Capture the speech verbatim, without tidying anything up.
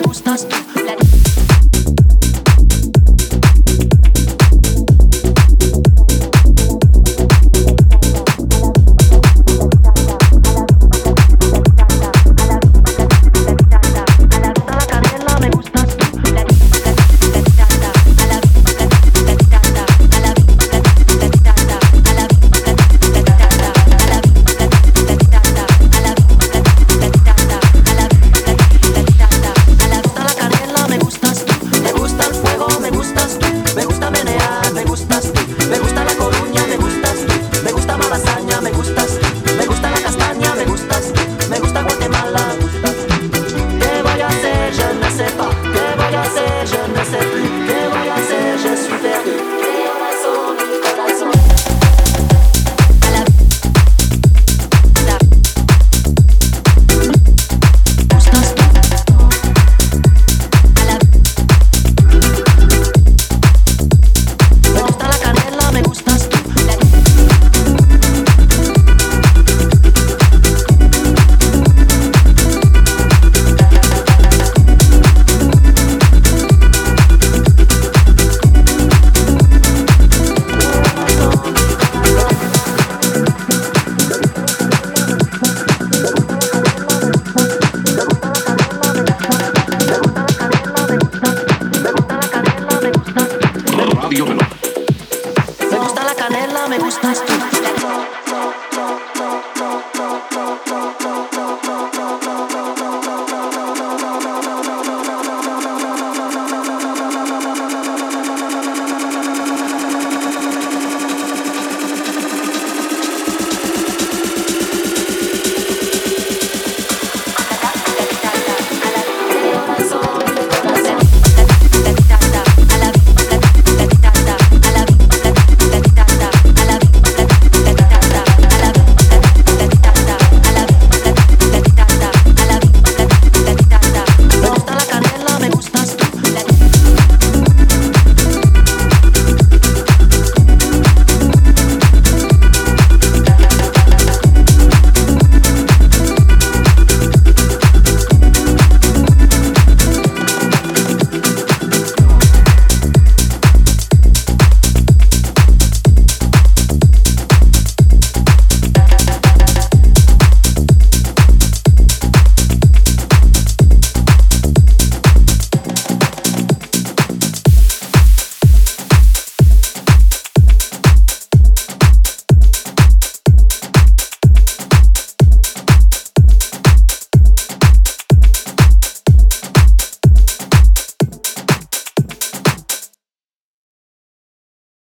me gustas tú.